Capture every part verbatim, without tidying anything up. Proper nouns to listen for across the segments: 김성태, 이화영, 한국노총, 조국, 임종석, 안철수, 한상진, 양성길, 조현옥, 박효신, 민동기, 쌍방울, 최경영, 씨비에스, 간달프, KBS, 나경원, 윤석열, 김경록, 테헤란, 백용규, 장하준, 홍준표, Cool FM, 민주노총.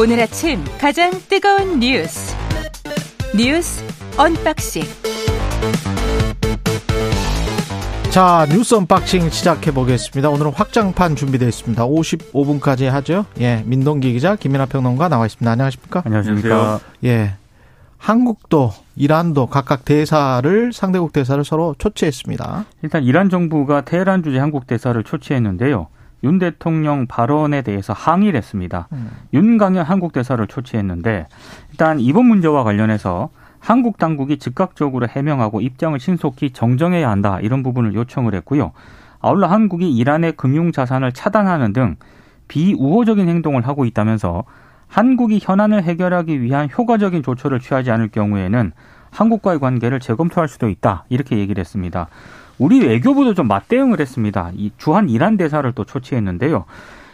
오늘 아침 가장 뜨거운 뉴스 뉴스 언박싱. 자, 뉴스 언박싱 시작해 보겠습니다. 오늘은 확장판 준비되어 있습니다. 오십오 분까지 하죠. 예, 민동기 기자, 김민하 평론가 나와 있습니다. 안녕하십니까? 안녕하십니까? 예, 한국도 이란도 각각 대사를, 상대국 대사를 서로 초치했습니다. 일단 이란 정부가 테헤란 주재 한국 대사를 초치했는데요. 윤 대통령 발언에 대해서 항의를 했습니다. 음. 윤강현 한국 대사를 초치했는데, 일단 이번 문제와 관련해서 한국 당국이 즉각적으로 해명하고 입장을 신속히 정정해야 한다, 이런 부분을 요청을 했고요. 아울러 한국이 이란의 금융 자산을 차단하는 등 비우호적인 행동을 하고 있다면서 한국이 현안을 해결하기 위한 효과적인 조처를 취하지 않을 경우에는 한국과의 관계를 재검토할 수도 있다, 이렇게 얘기를 했습니다. 우리 외교부도 좀 맞대응을 했습니다. 이 주한 이란 대사를 또 초치했는데요.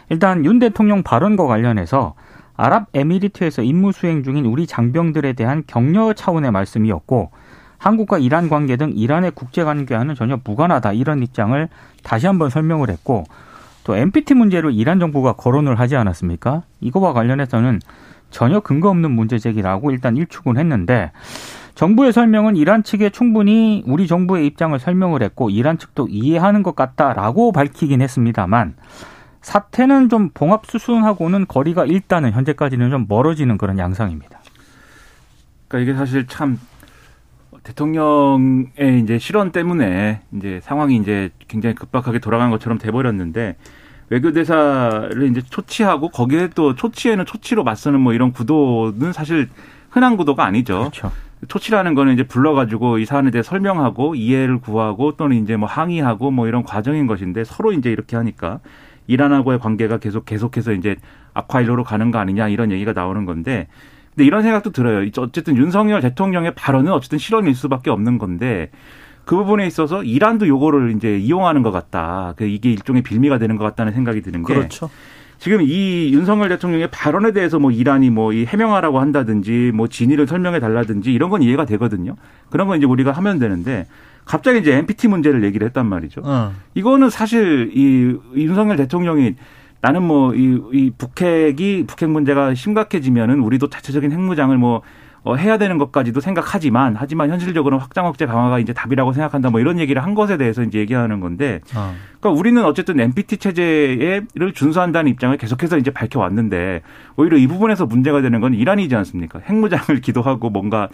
일단 윤 대통령 발언과 관련해서 아랍에미리트에서 임무 수행 중인 우리 장병들에 대한 격려 차원의 말씀이었고, 한국과 이란 관계 등 이란의 국제관계와는 전혀 무관하다, 이런 입장을 다시 한번 설명을 했고, 또 엔피티 문제로 이란 정부가 거론을 하지 않았습니까? 이거와 관련해서는 전혀 근거 없는 문제 제기라고 일단 일축은 했는데, 정부의 설명은 이란 측에 충분히 우리 정부의 입장을 설명을 했고 이란 측도 이해하는 것 같다라고 밝히긴 했습니다만, 사태는 좀 봉합수순하고는 거리가 일단은 현재까지는 좀 멀어지는 그런 양상입니다. 그러니까 이게 사실 참 대통령의 이제 실언 때문에 이제 상황이 이제 굉장히 급박하게 돌아간 것처럼 돼버렸는데, 외교대사를 이제 초치하고 거기에 또 초치에는 초치로 맞서는 뭐 이런 구도는 사실 흔한 구도가 아니죠. 그렇죠. 초치라는 거는 이제 불러가지고 이 사안에 대해 설명하고 이해를 구하고 또는 이제 뭐 항의하고 뭐 이런 과정인 것인데, 서로 이제 이렇게 하니까 이란하고의 관계가 계속 계속해서 이제 악화일로로 가는 거 아니냐, 이런 얘기가 나오는 건데, 근데 이런 생각도 들어요. 어쨌든 윤석열 대통령의 발언은 어쨌든 실언일 수밖에 없는 건데, 그 부분에 있어서 이란도 요거를 이제 이용하는 것 같다. 이게 일종의 빌미가 되는 것 같다는 생각이 드는 게. 그렇죠. 지금 이 윤석열 대통령의 발언에 대해서 뭐 이란이 뭐 이 해명하라고 한다든지 뭐 진위를 설명해 달라든지 이런 건 이해가 되거든요. 그런 건 이제 우리가 하면 되는데, 갑자기 이제 엔피티 문제를 얘기를 했단 말이죠. 어. 이거는 사실 이 윤석열 대통령이 나는 뭐 이 이 북핵이 북핵 문제가 심각해지면은 우리도 자체적인 핵무장을 뭐 어 해야 되는 것까지도 생각하지만 하지만 현실적으로는 확장 억제 강화가 이제 답이라고 생각한다, 뭐 이런 얘기를 한 것에 대해서 이제 얘기하는 건데, 어. 그러니까 우리는 어쨌든 엔피티 체제를 준수한다는 입장을 계속해서 이제 밝혀왔는데, 오히려 이 부분에서 문제가 되는 건 이란이지 않습니까? 핵무장을 기도하고 뭔가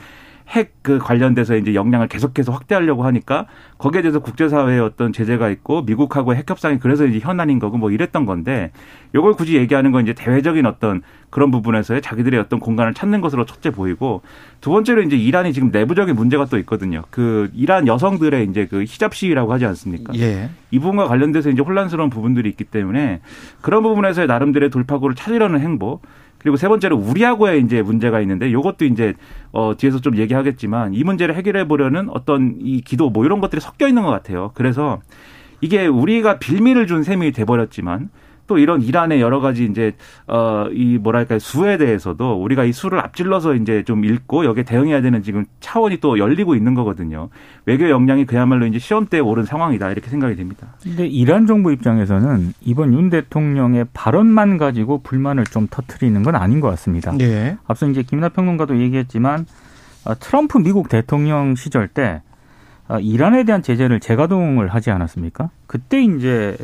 핵 그 관련돼서 이제 역량을 계속해서 확대하려고 하니까 거기에 대해서 국제사회의 어떤 제재가 있고 미국하고의 핵협상이 그래서 이제 현안인 거고 뭐 이랬던 건데, 이걸 굳이 얘기하는 건 이제 대외적인 어떤 그런 부분에서의 자기들의 어떤 공간을 찾는 것으로 첫째 보이고, 두 번째로 이제 이란이 지금 내부적인 문제가 또 있거든요. 그 이란 여성들의 이제 그 히잡 시위라고 하지 않습니까? 예. 이 부분과 관련돼서 이제 혼란스러운 부분들이 있기 때문에 그런 부분에서의 나름대로의 돌파구를 찾으려는 행보, 그리고 세 번째로 우리하고의 이제 문제가 있는데, 이것도 이제 어 뒤에서 좀 얘기하겠지만 이 문제를 해결해 보려는 어떤 이 기도 뭐 이런 것들이 섞여 있는 것 같아요. 그래서 이게 우리가 빌미를 준 셈이 돼버렸지만, 또 이런 이란의 여러 가지 이제 어 이 뭐랄까 수에 대해서도 우리가 이 수를 앞질러서 이제 좀 읽고 여기에 대응해야 되는 지금 차원이 또 열리고 있는 거거든요. 외교 역량이 그야말로 이제 시험대에 오른 상황이다, 이렇게 생각이 됩니다. 근데 이란 정부 입장에서는 이번 윤 대통령의 발언만 가지고 불만을 좀 터뜨리는 건 아닌 것 같습니다. 네. 앞서 이제 김민하 평론가도 얘기했지만, 트럼프 미국 대통령 시절 때 이란에 대한 제재를 재가동을 하지 않았습니까? 그때 이제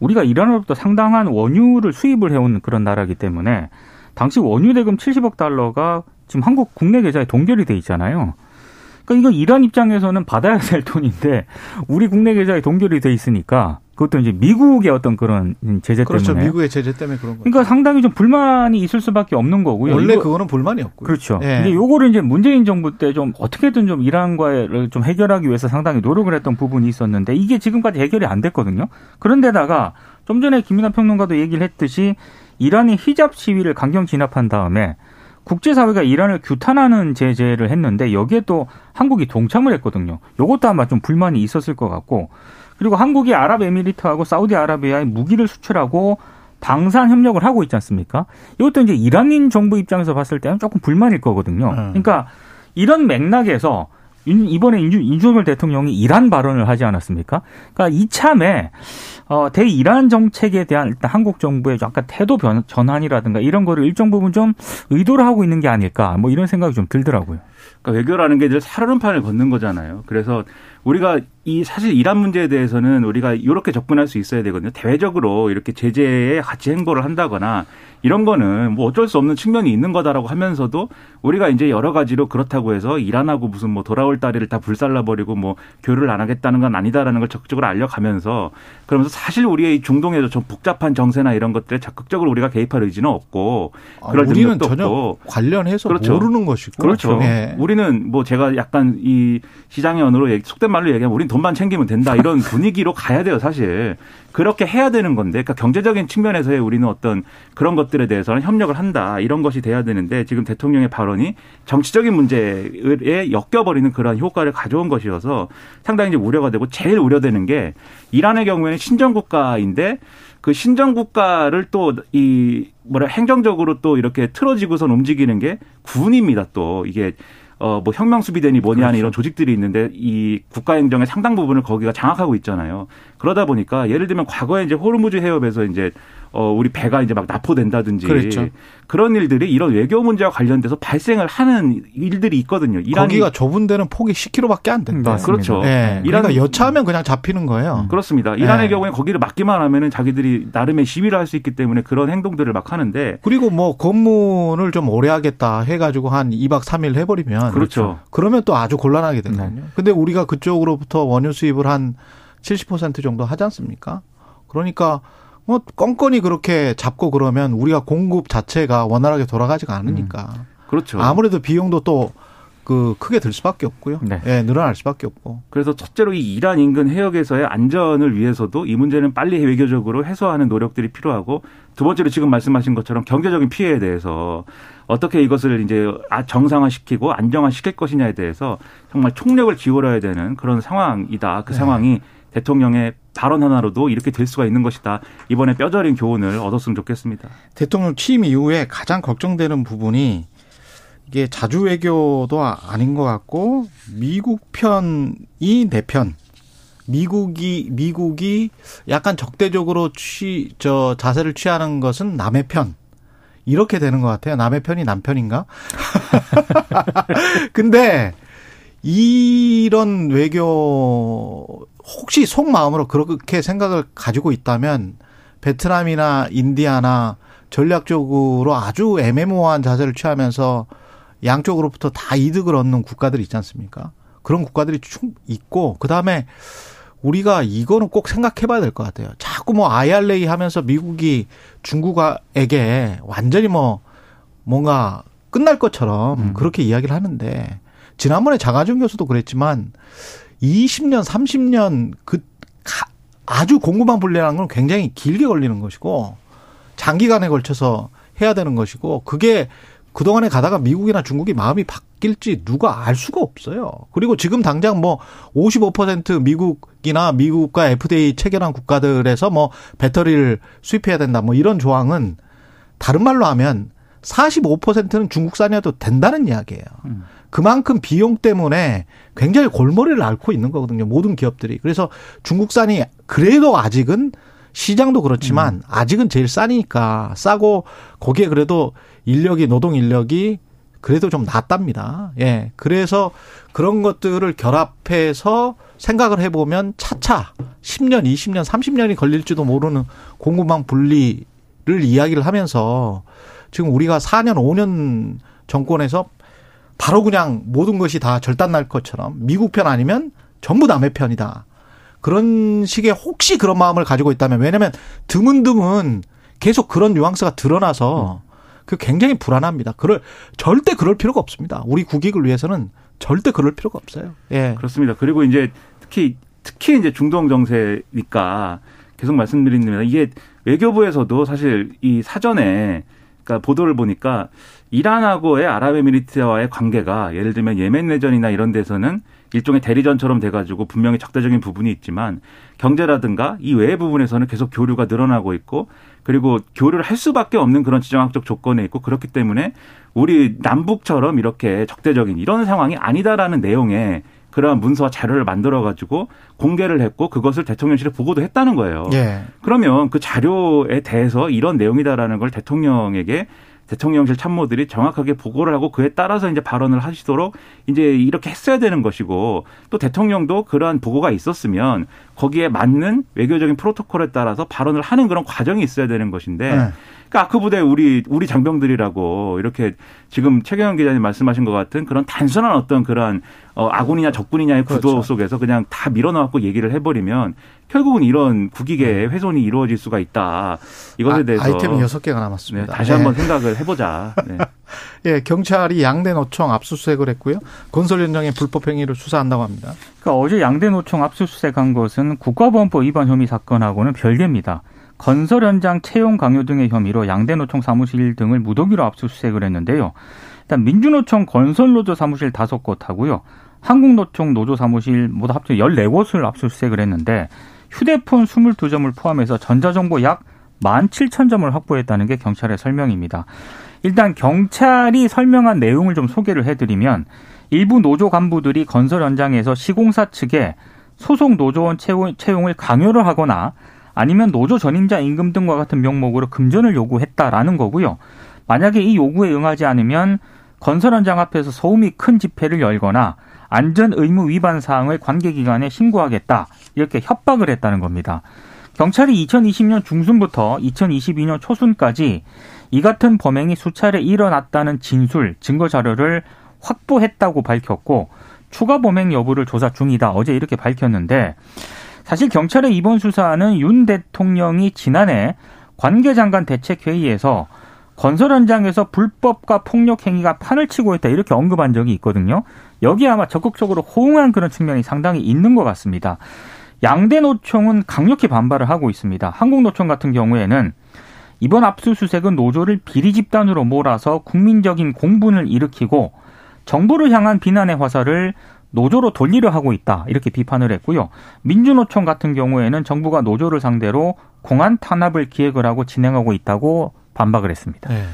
우리가 이란으로부터 상당한 원유를 수입을 해온 그런 나라이기 때문에 당시 원유 대금 칠십억 달러가 지금 한국 국내 계좌에 동결이 돼 있잖아요. 그러니까 이거 이란 입장에서는 받아야 될 돈인데 우리 국내 계좌에 동결이 돼 있으니까, 그것도 이제 미국의 어떤 그런 제재 그렇죠, 때문에. 그렇죠. 미국의 제재 때문에 그런 거죠. 그러니까 상당히 좀 불만이 있을 수밖에 없는 거고요. 원래 이거, 그거는 불만이 없고요. 그렇죠. 네. 이제 요거를 이제 문재인 정부 때 좀 어떻게든 좀 이란과를 좀 해결하기 위해서 상당히 노력을 했던 부분이 있었는데, 이게 지금까지 해결이 안 됐거든요. 그런데다가 좀 전에 김민하 평론가도 얘기를 했듯이 이란이 히잡 시위를 강경 진압한 다음에 국제사회가 이란을 규탄하는 제재를 했는데, 여기에 또 한국이 동참을 했거든요. 이것도 아마 좀 불만이 있었을 것 같고, 그리고 한국이 아랍에미리트하고 사우디아라비아에 무기를 수출하고 방산 협력을 하고 있지 않습니까? 이것도 이제 이란인 정부 입장에서 봤을 때는 조금 불만일 거거든요. 그러니까 이런 맥락에서 이번에 윤석열 대통령이 이란 발언을 하지 않았습니까? 그러니까 이참에 어, 대이란 정책에 대한 일단 한국 정부의 약간 태도 변, 전환이라든가 이런 거를 일정 부분 좀 의도를 하고 있는 게 아닐까 뭐 이런 생각이 좀 들더라고요. 그러니까 외교라는 게 늘 살얼음판을 걷는 거잖아요. 그래서 우리가 이 사실 이란 문제에 대해서는 우리가 이렇게 접근할 수 있어야 되거든요. 대외적으로 이렇게 제재에 같이 행보를 한다거나 이런 거는 뭐 어쩔 수 없는 측면이 있는 거다라고 하면서도 우리가 이제 여러 가지로 그렇다고 해서 이란하고 무슨 뭐 돌아올 다리를 다 불살라버리고 뭐 교류를 안 하겠다는 건 아니다라는 걸 적극적으로 알려가면서 그러면서 사실 우리의 중동에서 좀 복잡한 정세나 이런 것들에 적극적으로 우리가 개입할 의지는 없고 그럴 아, 우리는 전혀 없고. 관련해서 그렇죠. 모르는 것이고 그렇죠. 네. 우리는 뭐 제가 약간 이 시장의 언어로 얘기, 속된 말로 얘기하면 우린 돈만 챙기면 된다 이런 분위기로 가야 돼요 사실. 그렇게 해야 되는 건데 그러니까 경제적인 측면에서의 우리는 어떤 그런 것들에 대해서는 협력을 한다 이런 것이 돼야 되는데 지금 대통령의 발언이 정치적인 문제에 엮여버리는 그러한 효과를 가져온 것이어서 상당히 이제 우려가 되고 제일 우려되는 게 이란의 경우에는 신정국가인데 그 신정국가를 또 이 뭐라 행정적으로 또 이렇게 틀어지고선 움직이는 게 군입니다 또 이게. 어, 뭐 혁명수비대니 뭐니 하는 그렇죠. 이런 조직들이 있는데 이 국가행정의 상당 부분을 거기가 장악하고 있잖아요. 그러다 보니까 예를 들면 과거에 이제 호르무즈 해협에서 이제 어, 우리 배가 이제 막 납포된다든지 그렇죠. 그런 일들이 이런 외교 문제와 관련돼서 발생을 하는 일들이 있거든요. 이란이 거기가 좁은 데는 폭이 십 킬로미터밖에 안 된다. 그렇죠. 네. 이란 그러니까 여차하면 그냥 잡히는 거예요. 그렇습니다. 이란의 네. 경우에 거기를 막기만 하면은 자기들이 나름의 시위를 할 수 있기 때문에 그런 행동들을 막 하는데 그리고 뭐 검문을 좀 오래 하겠다 해가지고 한 이박 삼일 해버리면 그렇죠. 그렇죠. 그러면 또 아주 곤란하게 되거든요. 근데 우리가 그쪽으로부터 원유 수입을 한 칠십 퍼센트 정도 하지 않습니까? 그러니까. 뭐 껌껌이 그렇게 잡고 그러면 우리가 공급 자체가 원활하게 돌아가지가 않으니까. 음, 그렇죠. 아무래도 비용도 또 그 크게 들 수밖에 없고요. 네. 예, 늘어날 수밖에 없고. 그래서 첫째로 이 이란 인근 해역에서의 안전을 위해서도 이 문제는 빨리 외교적으로 해소하는 노력들이 필요하고 두 번째로 지금 말씀하신 것처럼 경제적인 피해에 대해서 어떻게 이것을 이제 정상화시키고 안정화시킬 것이냐에 대해서 정말 총력을 기울여야 되는 그런 상황이다. 그 네. 상황이 대통령의 발언 하나로도 이렇게 될 수가 있는 것이다. 이번에 뼈저린 교훈을 얻었으면 좋겠습니다. 대통령 취임 이후에 가장 걱정되는 부분이 이게 자주 외교도 아닌 것 같고 미국 편이 내 편. 미국이 미국이 약간 적대적으로 취, 저 자세를 취하는 것은 남의 편. 이렇게 되는 것 같아요. 남의 편이 남편인가? 근데 이런 외교 혹시 속마음으로 그렇게 생각을 가지고 있다면 베트남이나 인디아나 전략적으로 아주 애매모호한 자세를 취하면서 양쪽으로부터 다 이득을 얻는 국가들이 있지 않습니까? 그런 국가들이 있고 그다음에 우리가 이거는 꼭 생각해 봐야 될 것 같아요. 자꾸 뭐 아이알에이 하면서 미국이 중국에게 완전히 뭐 뭔가 끝날 것처럼 음. 그렇게 이야기를 하는데 지난번에 장하준 교수도 그랬지만 이십 년, 삼십 년 그 아주 공급망 분리라는 건 굉장히 길게 걸리는 것이고 장기간에 걸쳐서 해야 되는 것이고 그게 그동안에 가다가 미국이나 중국이 마음이 바뀔지 누가 알 수가 없어요. 그리고 지금 당장 뭐 오십오 퍼센트 미국이나 미국과 에프디에이 체결한 국가들에서 뭐 배터리를 수입해야 된다 뭐 이런 조항은 다른 말로 하면 사십오 퍼센트는 중국산이어도 된다는 이야기예요. 음. 그만큼 비용 때문에 굉장히 골머리를 앓고 있는 거거든요. 모든 기업들이. 그래서 중국산이 그래도 아직은 시장도 그렇지만 음. 아직은 제일 싸니까 싸고 거기에 그래도 인력이 노동 인력이 그래도 좀 낫답니다. 예. 그래서 그런 것들을 결합해서 생각을 해보면 차차 십 년, 이십 년, 삼십 년이 걸릴지도 모르는 공급망 분리를 이야기를 하면서 지금 우리가 사 년, 오 년 정권에서 바로 그냥 모든 것이 다 절단날 것처럼 미국 편 아니면 전부 남의 편이다. 그런 식의 혹시 그런 마음을 가지고 있다면 왜냐하면 드문드문 계속 그런 뉘앙스가 드러나서 그 굉장히 불안합니다. 그럴 절대 그럴 필요가 없습니다. 우리 국익을 위해서는 절대 그럴 필요가 없어요. 예, 그렇습니다. 그리고 이제 특히 특히 이제 중동 정세니까 계속 말씀드립니다. 이게 외교부에서도 사실 이 사전에 그러니까 보도를 보니까 이란하고의 아랍에미리트와의 관계가 예를 들면 예멘 내전이나 이런 데서는 일종의 대리전처럼 돼가지고 분명히 적대적인 부분이 있지만 경제라든가 이 외의 부분에서는 계속 교류가 늘어나고 있고 그리고 교류를 할 수밖에 없는 그런 지정학적 조건에 있고 그렇기 때문에 우리 남북처럼 이렇게 적대적인 이런 상황이 아니다라는 내용의 그러한 문서와 자료를 만들어가지고 공개를 했고 그것을 대통령실에 보고도 했다는 거예요. 예. 그러면 그 자료에 대해서 이런 내용이다라는 걸 대통령에게 대통령실 참모들이 정확하게 보고를 하고 그에 따라서 이제 발언을 하시도록 이제 이렇게 했어야 되는 것이고, 또 대통령도 그러한 보고가 있었으면 거기에 맞는 외교적인 프로토콜에 따라서 발언을 하는 그런 과정이 있어야 되는 것인데, 네. 그러니까 아크부대 우리 우리 장병들이라고 이렇게 지금 최경영 기자님 말씀하신 것 같은 그런 단순한 어떤 그러한 아군이냐 적군이냐의 구도 그렇죠. 속에서 그냥 다 밀어넣고 얘기를 해버리면 결국은 이런 국익의 훼손이 이루어질 수가 있다. 이것에 아, 대해서. 아이템은 여섯 개가 남았습니다. 네, 다시 한번 네. 생각을 해보자. 네. 예, 경찰이 양대 노총 압수수색을 했고요. 건설현장의 불법행위를 수사한다고 합니다. 그러니까 어제 양대 노총 압수수색한 것은 국가보안법 위반 혐의 사건하고는 별개입니다. 건설 현장 채용 강요 등의 혐의로 양대 노총 사무실 등을 무더기로 압수수색을 했는데요. 일단 민주노총 건설노조 사무실 다섯 곳하고요. 한국노총 노조 사무실 모두 합쳐 열네 곳을 압수수색을 했는데 휴대폰 스물두 점을 포함해서 전자정보 약 만 칠천 점을 확보했다는 게 경찰의 설명입니다. 일단 경찰이 설명한 내용을 좀 소개를 해드리면 일부 노조 간부들이 건설 현장에서 시공사 측에 소속 노조원 채용을 강요를 하거나 아니면 노조 전임자 임금 등과 같은 명목으로 금전을 요구했다라는 거고요. 만약에 이 요구에 응하지 않으면 건설 현장 앞에서 소음이 큰 집회를 열거나 안전 의무 위반 사항을 관계기관에 신고하겠다. 이렇게 협박을 했다는 겁니다. 경찰이 이천이십 년 중순부터 이천이십이 년 초순까지 이 같은 범행이 수차례 일어났다는 진술, 증거 자료를 확보했다고 밝혔고 추가 범행 여부를 조사 중이다. 어제 이렇게 밝혔는데 사실 경찰의 이번 수사는 윤 대통령이 지난해 관계장관 대책회의에서 건설 현장에서 불법과 폭력 행위가 판을 치고 있다 이렇게 언급한 적이 있거든요. 여기에 아마 적극적으로 호응한 그런 측면이 상당히 있는 것 같습니다. 양대 노총은 강력히 반발을 하고 있습니다. 한국노총 같은 경우에는 이번 압수수색은 노조를 비리 집단으로 몰아서 국민적인 공분을 일으키고 정부를 향한 비난의 화살을 노조로 돌리려 하고 있다 이렇게 비판을 했고요. 민주노총 같은 경우에는 정부가 노조를 상대로 공안 탄압을 기획을 하고 진행하고 있다고 반박을 했습니다. 네.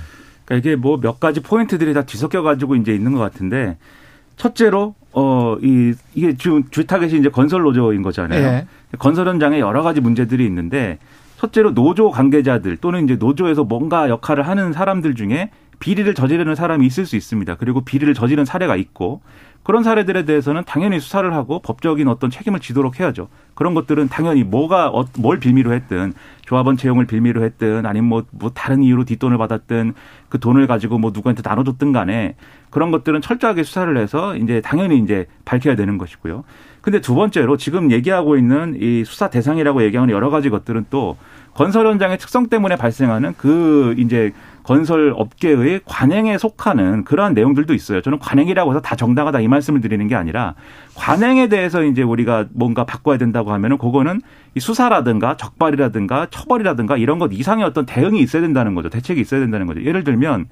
그러니까 이게 뭐 몇 가지 포인트들이 다 뒤섞여 가지고 이제 있는 것 같은데 첫째로 어 이 이게 주, 주 타겟이 이제 건설 노조인 거잖아요. 네. 건설 현장에 여러 가지 문제들이 있는데 첫째로 노조 관계자들 또는 이제 노조에서 뭔가 역할을 하는 사람들 중에 비리를 저지르는 사람이 있을 수 있습니다. 그리고 비리를 저지른 사례가 있고 그런 사례들에 대해서는 당연히 수사를 하고 법적인 어떤 책임을 지도록 해야죠. 그런 것들은 당연히 뭐가 뭘 빌미로 했든 조합원 채용을 빌미로 했든 아니면 뭐, 뭐 다른 이유로 뒷돈을 받았든 그 돈을 가지고 뭐 누구한테 나눠줬든 간에 그런 것들은 철저하게 수사를 해서 이제 당연히 이제 밝혀야 되는 것이고요. 근데 두 번째로 지금 얘기하고 있는 이 수사 대상이라고 얘기하는 여러 가지 것들은 또 건설 현장의 특성 때문에 발생하는 그 이제 건설 업계의 관행에 속하는 그러한 내용들도 있어요. 저는 관행이라고 해서 다 정당하다 이 말씀을 드리는 게 아니라 관행에 대해서 이제 우리가 뭔가 바꿔야 된다고 하면은 그거는 이 수사라든가 적발이라든가 처벌이라든가 이런 것 이상의 어떤 대응이 있어야 된다는 거죠. 대책이 있어야 된다는 거죠. 예를 들면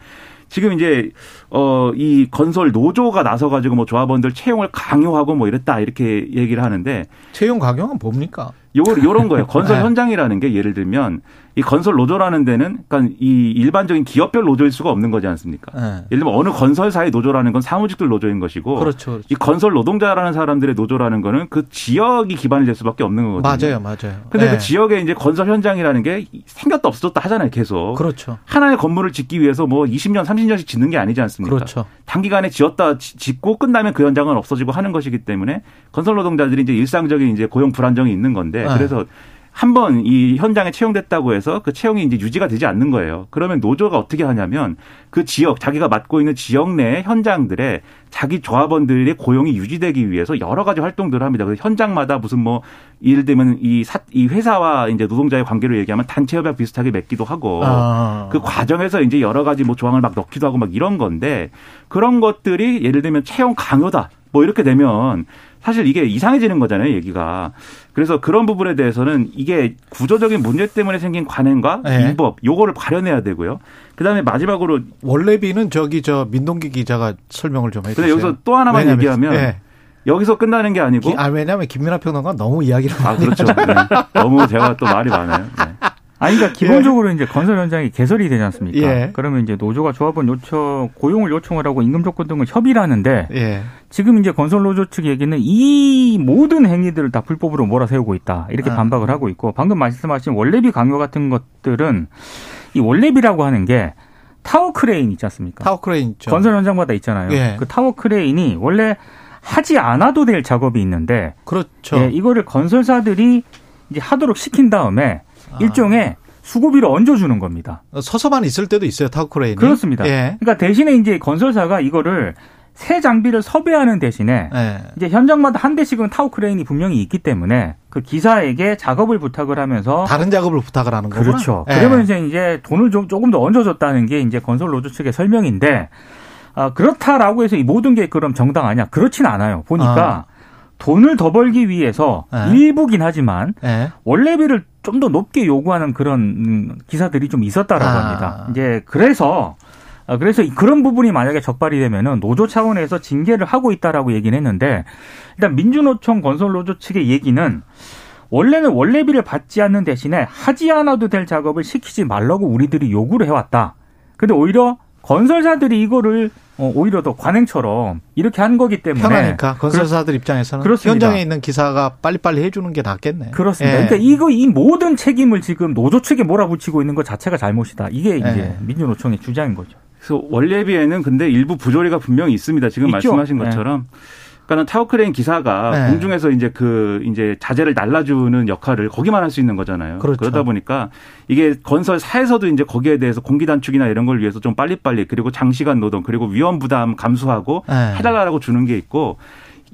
지금 이제 어 이 건설 노조가 나서 가지고 뭐 조합원들 채용을 강요하고 뭐 이랬다 이렇게 얘기를 하는데 채용 강요는 뭡니까? 요걸 요런 거예요. 건설 네. 현장이라는 게 예를 들면 이 건설 노조라는 데는 그러니까 이 일반적인 기업별 노조일 수가 없는 거지 않습니까? 네. 예를 들면 어느 건설사의 노조라는 건 사무직들 노조인 것이고 그렇죠, 그렇죠. 이 건설 노동자라는 사람들의 노조라는 거는 그 지역이 기반이 될 수밖에 없는 거거든요. 맞아요, 맞아요. 근데 네. 그 지역에 이제 건설 현장이라는 게 생겼다 없어졌다 하잖아요, 계속. 그렇죠. 하나의 건물을 짓기 위해서 뭐 이십 년, 삼십 년씩 짓는 게 아니지 않습니까? 그렇죠. 단기간에 지었다 짓고 끝나면 그 현장은 없어지고 하는 것이기 때문에 건설 노동자들이 이제 일상적인 이제 고용 불안정이 있는 건데 네. 그래서 한 번 이 현장에 채용됐다고 해서 그 채용이 이제 유지가 되지 않는 거예요. 그러면 노조가 어떻게 하냐면 그 지역 자기가 맡고 있는 지역 내 현장들의 자기 조합원들의 고용이 유지되기 위해서 여러 가지 활동들을 합니다. 그래서 현장마다 무슨 뭐 예를 들면 이, 사, 이 회사와 이제 노동자의 관계로 얘기하면 단체협약 비슷하게 맺기도 하고 아. 그 과정에서 이제 여러 가지 뭐 조항을 막 넣기도 하고 막 이런 건데 그런 것들이 예를 들면 채용 강요다 뭐 이렇게 되면 사실 이게 이상해지는 거잖아요, 얘기가. 그래서 그런 부분에 대해서는 이게 구조적인 문제 때문에 생긴 관행과 네. 위법, 요거를 발현해야 되고요. 그다음에 마지막으로. 원래비는 저기 저 민동기 기자가 설명을 좀 해주세요. 근데 여기서 또 하나만 왜냐하면, 얘기하면. 네. 여기서 끝나는 게 아니고. 기, 아, 왜냐하면 김민하 평론가 너무 이야기를 많이 아, 그렇죠. 네. 너무 제가 또 말이 많아요. 네. 아니, 그러니까 기본적으로 예. 이제 건설 현장이 개설이 되지 않습니까? 예. 그러면 이제 노조가 조합원 요청, 고용을 요청을 하고 임금 조건 등을 협의를 하는데 예. 지금 이제 건설 노조 측 얘기는 이 모든 행위들을 다 불법으로 몰아세우고 있다. 이렇게 아. 반박을 하고 있고, 방금 말씀하신 원래비 강요 같은 것들은 이 원래비라고 하는 게 타워 크레인 있지 않습니까? 타워 크레인 있죠. 건설 현장마다 있잖아요. 예. 그 타워 크레인이 원래 하지 않아도 될 작업이 있는데, 그렇죠. 예, 이거를 건설사들이 이제 하도록 시킨 다음에 아. 일종의 수고비로 얹어주는 겁니다. 서서만 있을 때도 있어요, 타워 크레인이. 그렇습니다. 예. 그러니까 대신에 이제 건설사가 이거를 새 장비를 섭외하는 대신에 예. 이제 현장마다 한 대씩은 타워 크레인이 분명히 있기 때문에 그 기사에게 작업을 부탁을 하면서 다른 작업을 부탁을 하는 거구나. 그렇죠. 예. 그러면서 이제 돈을 좀 조금 더 얹어줬다는 게 이제 건설 노조 측의 설명인데. 아, 그렇다라고 해서 이 모든 게 그럼 정당하냐? 그렇진 않아요. 보니까 아. 돈을 더 벌기 위해서 에. 일부긴 하지만 에. 원래비를 좀 더 높게 요구하는 그런 기사들이 좀 있었다라고 아. 합니다. 이제 그래서 그래서 그런 부분이 만약에 적발이 되면은 노조 차원에서 징계를 하고 있다라고 얘기는 했는데, 일단 민주노총 건설 노조 측의 얘기는 원래는 원래비를 받지 않는 대신에 하지 않아도 될 작업을 시키지 말라고 우리들이 요구를 해왔다. 근데 오히려 건설사들이 이거를 오히려 더 관행처럼 이렇게 한 거기 때문에 편하니까 건설사들 그렇, 입장에서는 그렇습니다. 현장에 있는 기사가 빨리빨리 해주는 게 낫겠네. 그렇습니다. 예. 그러니까 이거 이 모든 책임을 지금 노조 측에 몰아붙이고 있는 것 자체가 잘못이다. 이게 이제 예. 민주노총의 주장인 거죠. 그래서 원래비에는 근데 일부 부조리가 분명히 있습니다. 지금 있죠. 말씀하신 것처럼. 예. 그러니까 타워크레인 기사가 예. 공중에서 이제 그 이제 자재를 날라주는 역할을 거기만 할 수 있는 거잖아요. 그렇죠. 그러다 보니까 이게 건설사에서도 이제 거기에 대해서 공기 단축이나 이런 걸 위해서 좀 빨리빨리, 그리고 장시간 노동, 그리고 위험 부담 감수하고 예. 해달라고 주는 게 있고,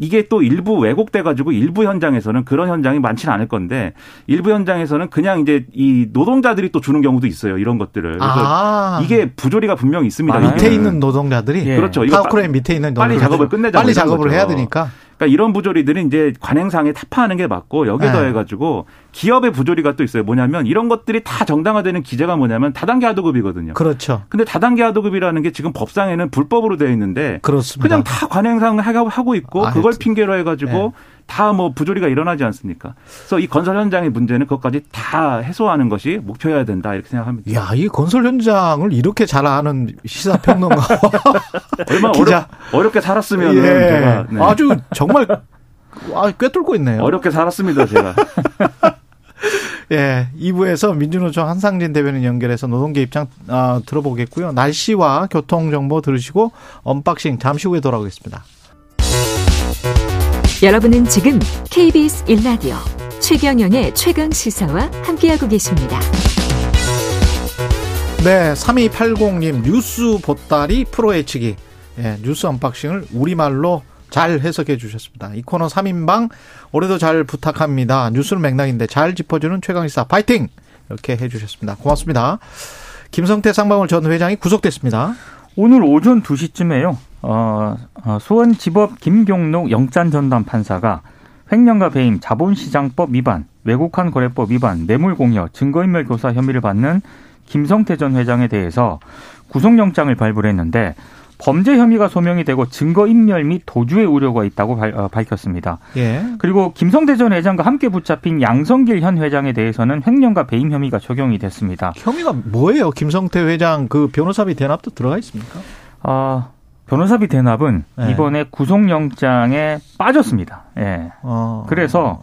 이게 또 일부 왜곡돼 가지고 일부 현장에서는 그런 현장이 많지는 않을 건데 일부 현장에서는 그냥 이제 이 노동자들이 또 주는 경우도 있어요, 이런 것들을. 그래서 아. 이게 부조리가 분명히 있습니다. 아, 밑에 있는 노동자들이 예. 그렇죠. 타워크레인 밑에 있는 노동자들이 빨리 작업을 끝내자, 빨리 작업을 거죠. 해야 되니까. 그러니까 이런 부조리들은 이제 관행상에 타파하는 게 맞고, 여기에 네. 더해가지고 기업의 부조리가 또 있어요. 뭐냐면 이런 것들이 다 정당화되는 기재가 뭐냐면 다단계 하도급이거든요. 그렇죠. 근데 다단계 하도급이라는 게 지금 법상에는 불법으로 되어 있는데 그렇습니다. 그냥 다 관행상 하고 있고 아, 그걸 핑계로 해가지고 네. 다 뭐 부조리가 일어나지 않습니까? 그래서 이 건설 현장의 문제는 그것까지 다 해소하는 것이 목표여야 된다, 이렇게 생각합니다. 야, 이 건설 현장을 이렇게 잘 아는 시사평론가 얼마 기자. 어렵, 어렵게 살았으면 예. 제가 네. 아주 정말 아, 꿰뚫고 있네요. 어렵게 살았습니다, 제가. 예, 이 부에서 민주노총 한상진 대변인 연결해서 노동계 입장 어, 들어보겠고요. 날씨와 교통 정보 들으시고 언박싱 잠시 후에 돌아오겠습니다. 여러분은 지금 케이비에스 일 라디오 최경영의 최강시사와 함께하고 계십니다. 네, 삼이팔공님 뉴스 보따리 프로 예측이 예, 뉴스 언박싱을 우리말로 잘 해석해 주셨습니다. 이 코너 삼인방 올해도 잘 부탁합니다. 뉴스는 맥락인데 잘 짚어주는 최강시사 파이팅! 이렇게 해 주셨습니다. 고맙습니다. 김성태 쌍방울 전 회장이 구속됐습니다. 오늘 오전 두 시쯤에요. 어, 수원지법 김경록 영장전담 판사가 횡령과 배임, 자본시장법 위반, 외국환 거래법 위반, 뇌물공여, 증거인멸 교사 혐의를 받는 김성태 전 회장에 대해서 구속영장을 발부를 했는데, 범죄 혐의가 소명이 되고 증거인멸 및 도주의 우려가 있다고 발, 어, 밝혔습니다. 예. 그리고 김성태 전 회장과 함께 붙잡힌 양성길 현 회장에 대해서는 횡령과 배임 혐의가 적용이 됐습니다. 혐의가 뭐예요? 김성태 회장 그 변호사비 대납도 들어가 있습니까? 아... 어, 변호사비 대납은 네. 이번에 구속영장에 빠졌습니다. 예. 어. 그래서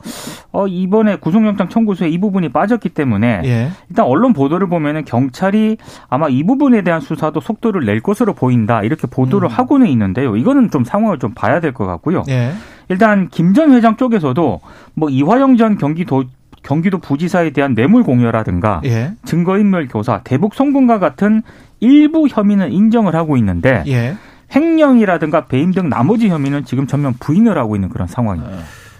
어, 이번에 구속영장 청구서에 이 부분이 빠졌기 때문에 예. 일단 언론 보도를 보면은 경찰이 아마 이 부분에 대한 수사도 속도를 낼 것으로 보인다, 이렇게 보도를 음. 하고는 있는데요. 이거는 좀 상황을 좀 봐야 될 것 같고요. 예. 일단 김 전 회장 쪽에서도 뭐 이화영 전 경기도 경기도 부지사에 대한 뇌물 공여라든가 예. 증거인멸 교사, 대북 송금과 같은 일부 혐의는 인정을 하고 있는데. 예. 횡령이라든가 배임 등 나머지 혐의는 지금 전면 부인을 하고 있는 그런 상황입니다.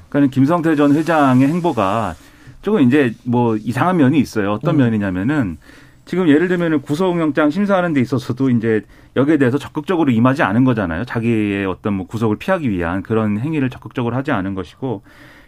그러니까 김성태 전 회장의 행보가 조금 이제 뭐 이상한 면이 있어요. 어떤 음. 면이냐면은 지금 예를 들면은 구속영장 심사하는 데 있어서도 이제 여기에 대해서 적극적으로 임하지 않은 거잖아요. 자기의 어떤 뭐 구속을 피하기 위한 그런 행위를 적극적으로 하지 않은 것이고,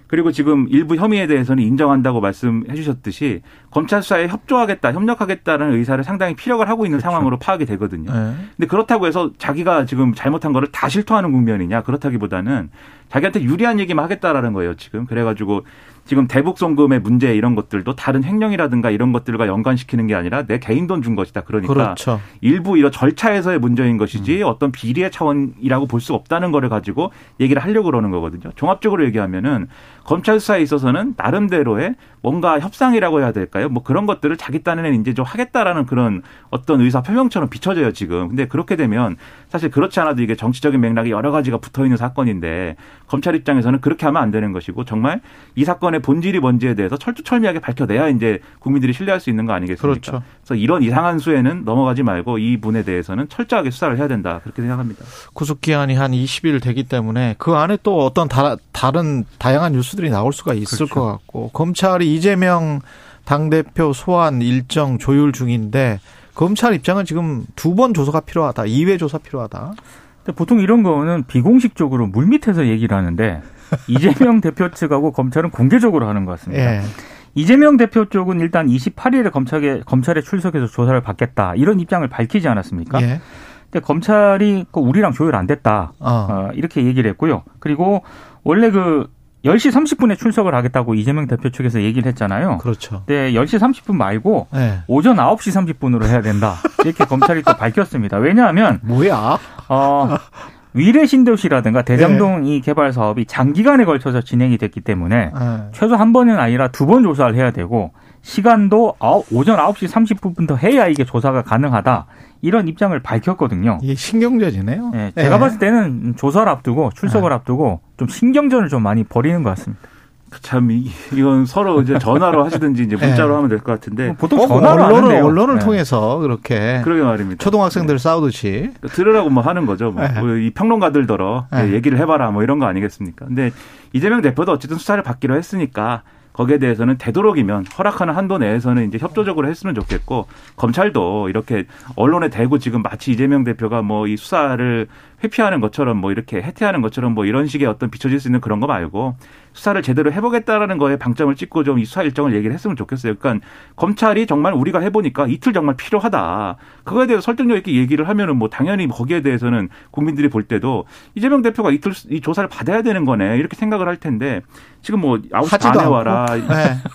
그리고 지금 일부 혐의에 대해서는 인정한다고 말씀해 주셨듯이 검찰 수사에 협조하겠다, 협력하겠다는 의사를 상당히 피력을 하고 있는 그렇죠. 상황으로 파악이 되거든요. 네. 근데 그렇다고 해서 자기가 지금 잘못한 거를 다 실토하는 국면이냐, 그렇다기보다는 자기한테 유리한 얘기만 하겠다라는 거예요, 지금. 그래가지고 지금 대북 송금의 문제 이런 것들도 다른 횡령이라든가 이런 것들과 연관시키는 게 아니라 내 개인 돈 준 것이다. 그러니까 그렇죠. 일부 이런 절차에서의 문제인 것이지 음. 어떤 비리의 차원이라고 볼 수 없다는 거를 가지고 얘기를 하려고 그러는 거거든요. 종합적으로 얘기하면은 검찰 수사에 있어서는 나름대로의 뭔가 협상이라고 해야 될까요? 뭐 그런 것들을 자기 딴에는 이제 좀 하겠다라는 그런 어떤 의사 표명처럼 비춰져요, 지금. 근데 그렇게 되면 사실 그렇지 않아도 이게 정치적인 맥락이 여러 가지가 붙어 있는 사건인데 검찰 입장에서는 그렇게 하면 안 되는 것이고 정말 이 사건의 본질이 뭔지에 대해서 철두철미하게 밝혀내야 이제 국민들이 신뢰할 수 있는 거 아니겠습니까? 그렇죠. 그래서 이런 이상한 수에는 넘어가지 말고 이 분에 대해서는 철저하게 수사를 해야 된다. 그렇게 생각합니다. 구속기한이 한 이십 일 되기 때문에 그 안에 또 어떤 다, 다른 다양한 뉴스들이 나올 수가 있을 그렇죠. 것 같고 검찰이 이재명 당대표 소환 일정 조율 중인데 검찰 입장은 지금 두 번 조사가 필요하다. 이 회 조사 필요하다. 보통 이런 거는 비공식적으로 물밑에서 얘기를 하는데 이재명 대표 측하고 검찰은 공개적으로 하는 것 같습니다. 예. 이재명 대표 쪽은 일단 이십팔 일에 검찰에, 검찰에 출석해서 조사를 받겠다. 이런 입장을 밝히지 않았습니까? 예. 근데 검찰이 우리랑 조율 안 됐다. 어. 어, 이렇게 얘기를 했고요. 그리고 원래 그 열 시 삼십 분에 출석을 하겠다고 이재명 대표 측에서 얘기를 했잖아요. 그렇죠. 근데 열 시 삼십 분 말고 네. 오전 아홉 시 삼십 분으로 해야 된다. 이렇게 검찰이 또 밝혔습니다. 왜냐하면 뭐야? 어, 위례신도시라든가 대장동 네. 이 개발 사업이 장기간에 걸쳐서 진행이 됐기 때문에 네. 최소 한 번은 아니라 두 번 조사를 해야 되고 시간도 오전 아홉 시 삼십 분부터 해야 이게 조사가 가능하다. 이런 입장을 밝혔거든요. 이게 신경전이네요. 네, 제가 네. 봤을 때는 조사를 앞두고 출석을 네. 앞두고 좀 신경전을 좀 많이 벌이는 것 같습니다. 참 이건 서로 이제 전화로 하시든지 이제 문자로 네. 하면 될 것 같은데 보통 어, 전화로 언론을, 언론을 네. 통해서 그렇게 그러게 말입니다. 초등학생들 네. 싸우듯이 들으라고 뭐 하는 거죠. 뭐 네. 이 평론가들더러 네. 얘기를 해봐라 뭐 이런 거 아니겠습니까? 근데 이재명 대표도 어쨌든 수사를 받기로 했으니까. 거기에 대해서는 되도록이면 허락하는 한도 내에서는 이제 협조적으로 했으면 좋겠고 검찰도 이렇게 언론에 대고 지금 마치 이재명 대표가 뭐 이 수사를 회피하는 것처럼 뭐 이렇게 해태하는 것처럼 뭐 이런 식의 어떤 비춰질 수 있는 그런 거 말고 수사를 제대로 해보겠다라는 거에 방점을 찍고 좀 이 수사 일정을 얘기를 했으면 좋겠어요. 그러니까 검찰이 정말 우리가 해보니까 이틀 정말 필요하다. 그거에 대해서 설득력 있게 얘기를 하면은 뭐 당연히 거기에 대해서는 국민들이 볼 때도 이재명 대표가 이틀 이 조사를 받아야 되는 거네 이렇게 생각을 할 텐데 지금 뭐 아홉 시 반에 와라, 네.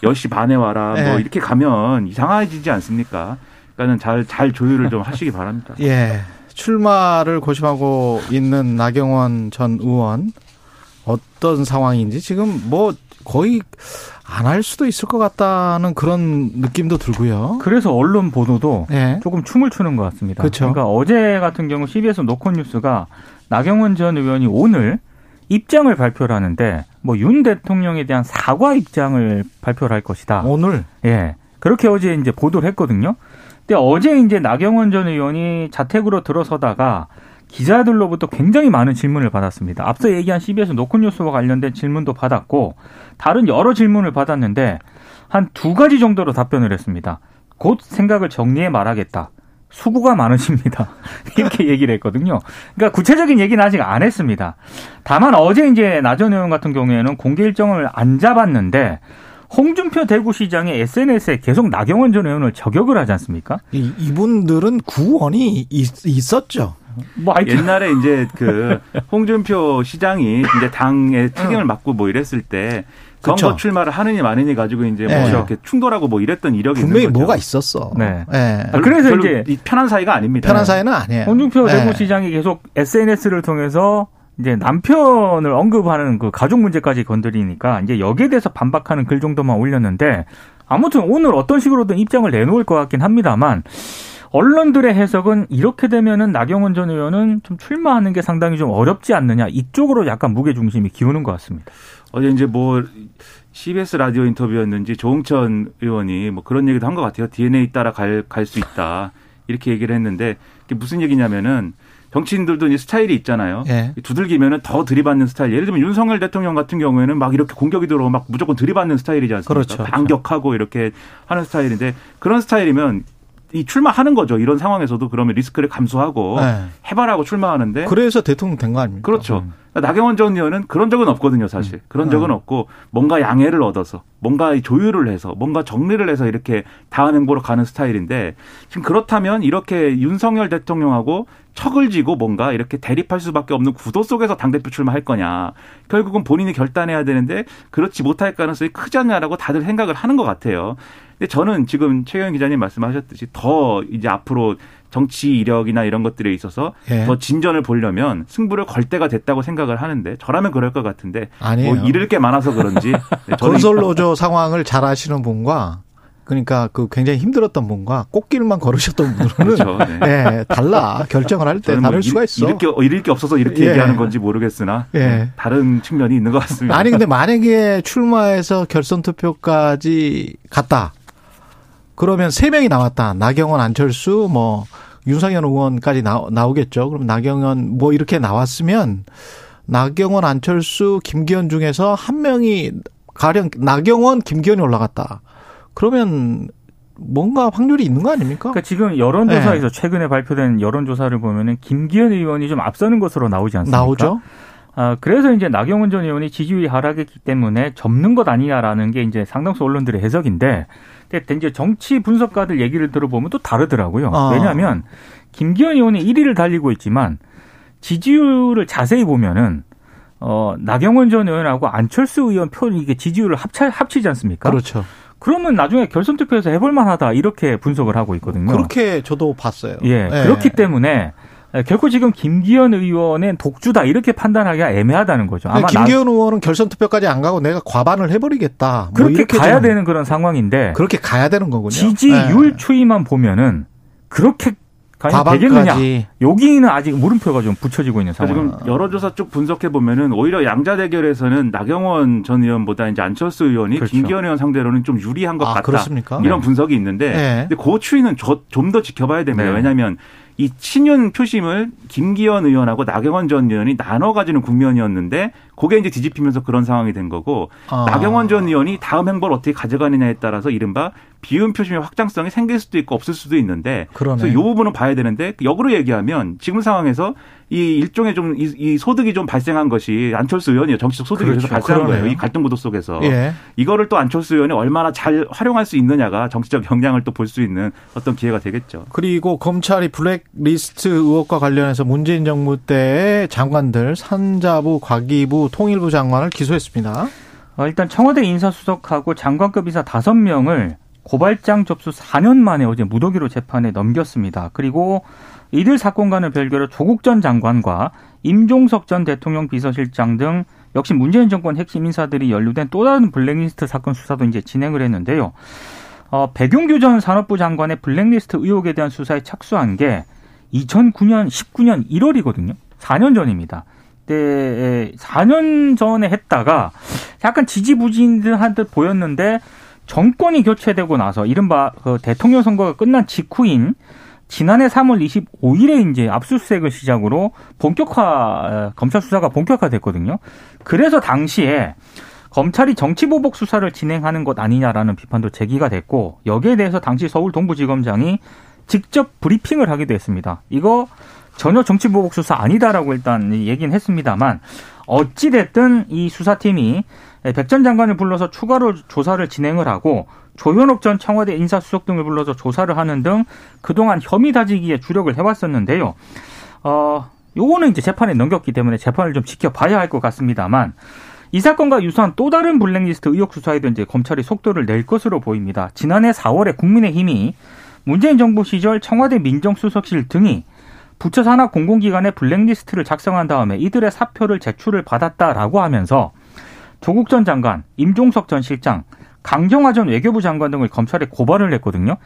열 시 반에 와라 네. 뭐 이렇게 가면 이상해지지 않습니까? 그러니까는 잘, 잘 조율을 좀 하시기 바랍니다. 예. 출마를 고심하고 있는 나경원 전 의원 어떤 상황인지 지금 뭐 거의 안 할 수도 있을 것 같다는 그런 느낌도 들고요. 그래서 언론 보도도 예. 조금 춤을 추는 것 같습니다. 그쵸? 그러니까 어제 같은 경우 씨비에스 노컷뉴스가 나경원 전 의원이 오늘 입장을 발표를 하는데 뭐 윤 대통령에 대한 사과 입장을 발표를 할 것이다. 오늘? 예. 그렇게 어제 이제 보도를 했거든요. 근데 어제 이제 나경원 전 의원이 자택으로 들어서다가 기자들로부터 굉장히 많은 질문을 받았습니다. 앞서 얘기한 씨비에스 노컷뉴스와 관련된 질문도 받았고 다른 여러 질문을 받았는데 한 두 가지 정도로 답변을 했습니다. 곧 생각을 정리해 말하겠다. 수고가 많으십니다. 이렇게 얘기를 했거든요. 그러니까 구체적인 얘기는 아직 안 했습니다. 다만 어제 이제 나 전 의원 같은 경우에는 공개 일정을 안 잡았는데 홍준표 대구시장의 에스엔에스에 계속 나경원 전 의원을 저격을 하지 않습니까? 이, 이분들은 구원이 있, 있었죠. 뭐 옛날에 이제 그 홍준표 시장이 이제 당의 책임을 맡고 뭐 이랬을 때 선거 그쵸. 출마를 하느니 마느니 가지고 이제 네. 뭐 이렇게 충돌하고 뭐 이랬던 이력이 분명히 있는 거죠. 뭐가 있었어. 네. 네. 아, 그래서 별로 이제 편한 사이가 아닙니다. 편한 사이는 아니에요. 홍준표 네. 대구시장이 계속 에스엔에스를 통해서 이제 남편을 언급하는 그 가족 문제까지 건드리니까 이제 여기에 대해서 반박하는 글 정도만 올렸는데 아무튼 오늘 어떤 식으로든 입장을 내놓을 것 같긴 합니다만 언론들의 해석은 이렇게 되면은 나경원 전 의원은 좀 출마하는 게 상당히 좀 어렵지 않느냐 이쪽으로 약간 무게 중심이 기우는 것 같습니다. 어제 이제 뭐 씨비에스 라디오 인터뷰였는지 조홍천 의원이 뭐 그런 얘기도 한 것 같아요. 디엔에이 따라 갈 갈 수 있다 이렇게 얘기를 했는데 이게 무슨 얘기냐면은. 정치인들도 이제 스타일이 있잖아요. 예. 두들기면은 더 들이받는 스타일. 예를 들면 윤석열 대통령 같은 경우에는 막 이렇게 공격이 들어오고 막 무조건 들이받는 스타일이지 않습니까? 그렇죠. 반격하고 이렇게 하는 스타일인데 그런 스타일이면 이 출마하는 거죠. 이런 상황에서도 그러면 리스크를 감수하고 예. 해바라고 출마하는데. 그래서 대통령 된 거 아닙니까? 그렇죠. 나경원 전 의원은 그런 적은 없거든요, 사실. 그런 적은 어. 없고 뭔가 양해를 얻어서 뭔가 조율을 해서 뭔가 정리를 해서 이렇게 다음 행보로 가는 스타일인데, 지금 그렇다면 이렇게 윤석열 대통령하고 척을 지고 뭔가 이렇게 대립할 수밖에 없는 구도 속에서 당대표 출마할 거냐. 결국은 본인이 결단해야 되는데 그렇지 못할 가능성이 크지 않냐라고 다들 생각을 하는 것 같아요. 근데 저는 지금 최경영 기자님 말씀하셨듯이 더 이제 앞으로 정치 이력이나 이런 것들에 있어서 예. 더 진전을 보려면 승부를 걸 때가 됐다고 생각을 하는데, 저라면 그럴 것 같은데 아니에요. 뭐 잃을 게 많아서 그런지. 네, 건설노조 상황을 잘 아시는 분과 그러니까 그 굉장히 힘들었던 분과 꽃길만 걸으셨던 분들은 그렇죠, 네. 네, 달라. 결정을 할 때 다를 뭐 수가 있어. 잃을 게, 잃을 게 없어서 이렇게 예. 얘기하는 건지 모르겠으나 예. 다른 측면이 있는 것 같습니다. 아니 근데 만약에 출마해서 결선 투표까지 갔다. 그러면 세 명이 나왔다. 나경원, 안철수, 뭐 윤석열 의원까지 나, 나오겠죠. 그럼 나경원 뭐 이렇게 나왔으면 나경원, 안철수, 김기현 중에서 한 명이 가령 나경원, 김기현이 올라갔다. 그러면 뭔가 확률이 있는 거 아닙니까? 그러니까 지금 여론조사에서 네. 최근에 발표된 여론조사를 보면은 김기현 의원이 좀 앞서는 것으로 나오지 않습니까? 나오죠. 아, 그래서 이제 나경원 전 의원이 지지율이 하락했기 때문에 접는 것 아니냐라는 게 이제 상당수 언론들의 해석인데, 근데 이제 정치 분석가들 얘기를 들어보면 또 다르더라고요. 아. 왜냐하면 김기현 의원이 일 위를 달리고 있지만 지지율을 자세히 보면은 어, 나경원 전 의원하고 안철수 의원 표 이게 지지율을 합치, 합치지 않습니까? 그렇죠. 그러면 나중에 결선 투표에서 해볼 만하다 이렇게 분석을 하고 있거든요. 그렇게 저도 봤어요. 예, 네. 그렇기 때문에 결코 지금 김기현 의원은 독주다 이렇게 판단하기가 애매하다는 거죠. 아마 김기현 나... 의원은 결선 투표까지 안 가고 내가 과반을 해버리겠다. 뭐 그렇게 이렇게 가야 되는 그런 상황인데. 그렇게 가야 되는 거군요. 지지율 네. 추이만 보면은 그렇게 과반까지. 되겠느냐. 여기는 아직 물음표가 좀 붙여지고 있는 상황. 지금 여러 조사 쭉 분석해 보면은 오히려 양자 대결에서는 나경원 전 의원보다 이제 안철수 의원이 그렇죠. 김기현 의원 상대로는 좀 유리한 것 아, 같다. 그렇습니까? 이런 네. 분석이 있는데, 네. 근데 그 추이는 좀 더 지켜봐야 됩니다. 네. 왜냐하면 이 친윤 표심을 김기현 의원하고 나경원 전 의원이 나눠 가지는 국면이었는데 그게 이제 뒤집히면서 그런 상황이 된 거고, 아. 나경원 전 의원이 다음 행보를 어떻게 가져가느냐에 따라서 이른바 비윤 표심의 확장성이 생길 수도 있고 없을 수도 있는데, 그러네. 그래서 이 부분은 봐야 되는데 역으로 얘기하면 지금 상황에서 이 일종의 좀 이 이 소득이 좀 발생한 것이 안철수 의원이요. 정치적 소득이 그렇죠. 그래서 발생한 그러네요. 거예요. 이 갈등 구도 속에서. 예. 이거를 또 안철수 의원이 얼마나 잘 활용할 수 있느냐가 정치적 역량을 또 볼 수 있는 어떤 기회가 되겠죠. 그리고 검찰이 블랙리스트 의혹과 관련해서 문재인 정부 때의 장관들 산자부, 과기부, 통일부 장관을 기소했습니다. 어, 일단 청와대 인사수석하고 장관급 인사 다섯 명을 고발장 접수 사 년 만에 어제 무더기로 재판에 넘겼습니다. 그리고 이들 사건과는 별개로 조국 전 장관과 임종석 전 대통령 비서실장 등 역시 문재인 정권 핵심 인사들이 연루된 또 다른 블랙리스트 사건 수사도 이제 진행을 했는데요. 어, 백용규 전 산업부 장관의 블랙리스트 의혹에 대한 수사에 착수한 게 이천구 년 십구 년 일월이거든요. 사 년 전입니다. 그때 사 년 전에 했다가 약간 지지부진한 듯한 듯 보였는데 정권이 교체되고 나서 이른바 그 대통령 선거가 끝난 직후인 지난해 삼월 이십오일에 이제 압수수색을 시작으로 본격화, 검찰 수사가 본격화됐거든요. 그래서 당시에 검찰이 정치보복 수사를 진행하는 것 아니냐라는 비판도 제기가 됐고, 여기에 대해서 당시 서울 동부지검장이 직접 브리핑을 하기도 했습니다. 이거 전혀 정치보복 수사 아니다라고 일단 얘기는 했습니다만, 어찌됐든 이 수사팀이 백 전 장관을 불러서 추가로 조사를 진행을 하고 조현옥 전 청와대 인사수석 등을 불러서 조사를 하는 등 그동안 혐의 다지기에 주력을 해왔었는데요. 어, 요거는 이제 재판에 넘겼기 때문에 재판을 좀 지켜봐야 할 것 같습니다만, 이 사건과 유사한 또 다른 블랙리스트 의혹 수사에도 이제 검찰이 속도를 낼 것으로 보입니다. 지난해 사월에 국민의힘이 문재인 정부 시절 청와대 민정수석실 등이 부처 산하 공공기관의 블랙리스트를 작성한 다음에 이들의 사표를 제출을 받았다라고 하면서 조국 전 장관, 임종석 전 실장, 강경화 전 외교부 장관 등을 검찰에 고발을 했거든요.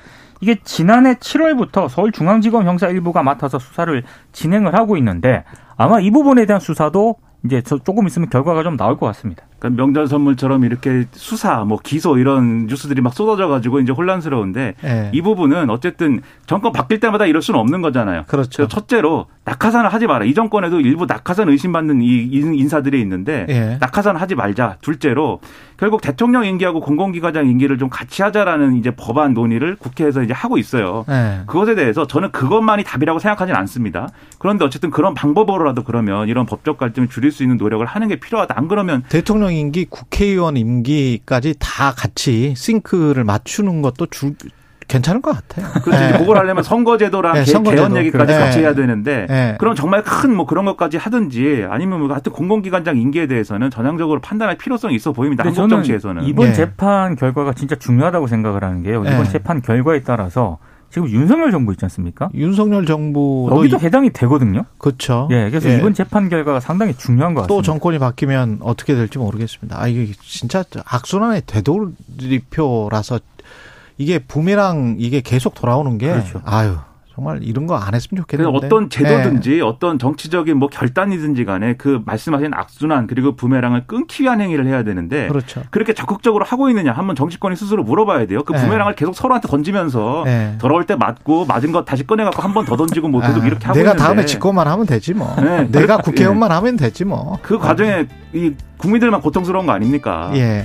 이게 지난해 칠월부터 서울중앙지검 형사 일부가 맡아서 수사를 진행을 하고 있는데, 아마 이 부분에 대한 수사도 이제 조금 있으면 결과가 좀 나올 것 같습니다. 그러니까 명절 선물처럼 이렇게 수사, 뭐 기소 이런 뉴스들이 막 쏟아져 가지고 이제 혼란스러운데 네. 이 부분은 어쨌든 정권 바뀔 때마다 이럴 수는 없는 거잖아요. 그렇죠. 첫째로 낙하산을 하지 마라. 이 정권에도 일부 낙하산 의심받는 이 인사들이 있는데 네. 낙하산 하지 말자. 둘째로 결국 대통령 임기하고 공공기관장 임기를 좀 같이 하자라는 이제 법안 논의를 국회에서 이제 하고 있어요. 네. 그것에 대해서 저는 그것만이 답이라고 생각하지는 않습니다. 그런데 어쨌든 그런 방법으로라도 그러면 이런 법적 갈등을 줄일 수 있는 노력을 하는 게 필요하다. 안 그러면 대통령 임기, 국회의원 임기까지 다 같이 싱크를 맞추는 것도 주, 괜찮은 것 같아요. 그렇지. 네. 그걸 하려면 선거제도랑 네, 선거제도. 개헌 얘기까지 네. 같이 해야 되는데 네. 그럼 정말 큰 뭐 그런 것까지 하든지 아니면 뭐 하여튼 공공기관장 임기에 대해서는 전향적으로 판단할 필요성이 있어 보입니다. 한국 정치에서는. 이번 네. 재판 결과가 진짜 중요하다고 생각을 하는 게요. 이번 네. 재판 결과에 따라서 지금 윤석열 정부 있지 않습니까? 윤석열 정부. 여기도 해당이 되거든요. 그렇죠. 예, 그래서 예. 이번 재판 결과가 상당히 중요한 것 같습니다. 또 정권이 바뀌면 어떻게 될지 모르겠습니다. 아, 이게 진짜 악순환의 되돌이표라서 이게 부메랑 이게 계속 돌아오는 게. 그렇죠. 아유. 정말 이런 거 안 했으면 좋겠는데. 어떤 제도든지 네. 어떤 정치적인 뭐 결단이든지 간에 그 말씀하신 악순환 그리고 부메랑을 끊기 위한 행위를 해야 되는데 그렇죠. 그렇게 적극적으로 하고 있느냐 한번 정치권이 스스로 물어봐야 돼요. 그 네. 부메랑을 계속 서로한테 던지면서 네. 더러울 때 맞고 맞은 거 다시 꺼내갖고 한 번 더 던지고 뭐 계속 아, 이렇게 하고 내가 있는데. 내가 다음에 직권만 하면 되지 뭐. 네. 내가 국회의원만 예. 하면 되지 뭐. 그 과정에 이 국민들만 고통스러운 거 아닙니까? 예.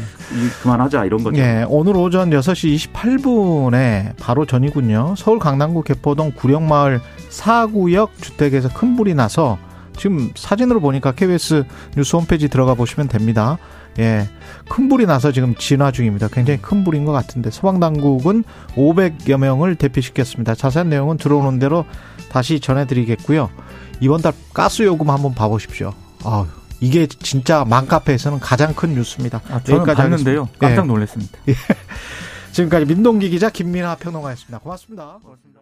그만하자 이런 거죠. 예. 오늘 오전 여섯 시 이십팔 분에 바로 전이군요. 서울 강남구 개포동 구령마을 사 구역 주택에서 큰 불이 나서 지금 사진으로 보니까 케이비에스 뉴스 홈페이지 들어가 보시면 됩니다. 예. 큰 불이 나서 지금 진화 중입니다. 굉장히 큰 불인 것 같은데 소방당국은 오백여 명을 대피시켰습니다. 자세한 내용은 들어오는 대로 다시 전해드리겠고요. 이번 달 가스 요금 한번 봐보십시오. 아유. 이게 진짜 맘카페에서는 가장 큰 뉴스입니다. 아, 저는 봤는데요. 깜짝 놀랐습니다. 예. 지금까지 민동기 기자 김민하 평론가였습니다. 고맙습니다. 고맙습니다.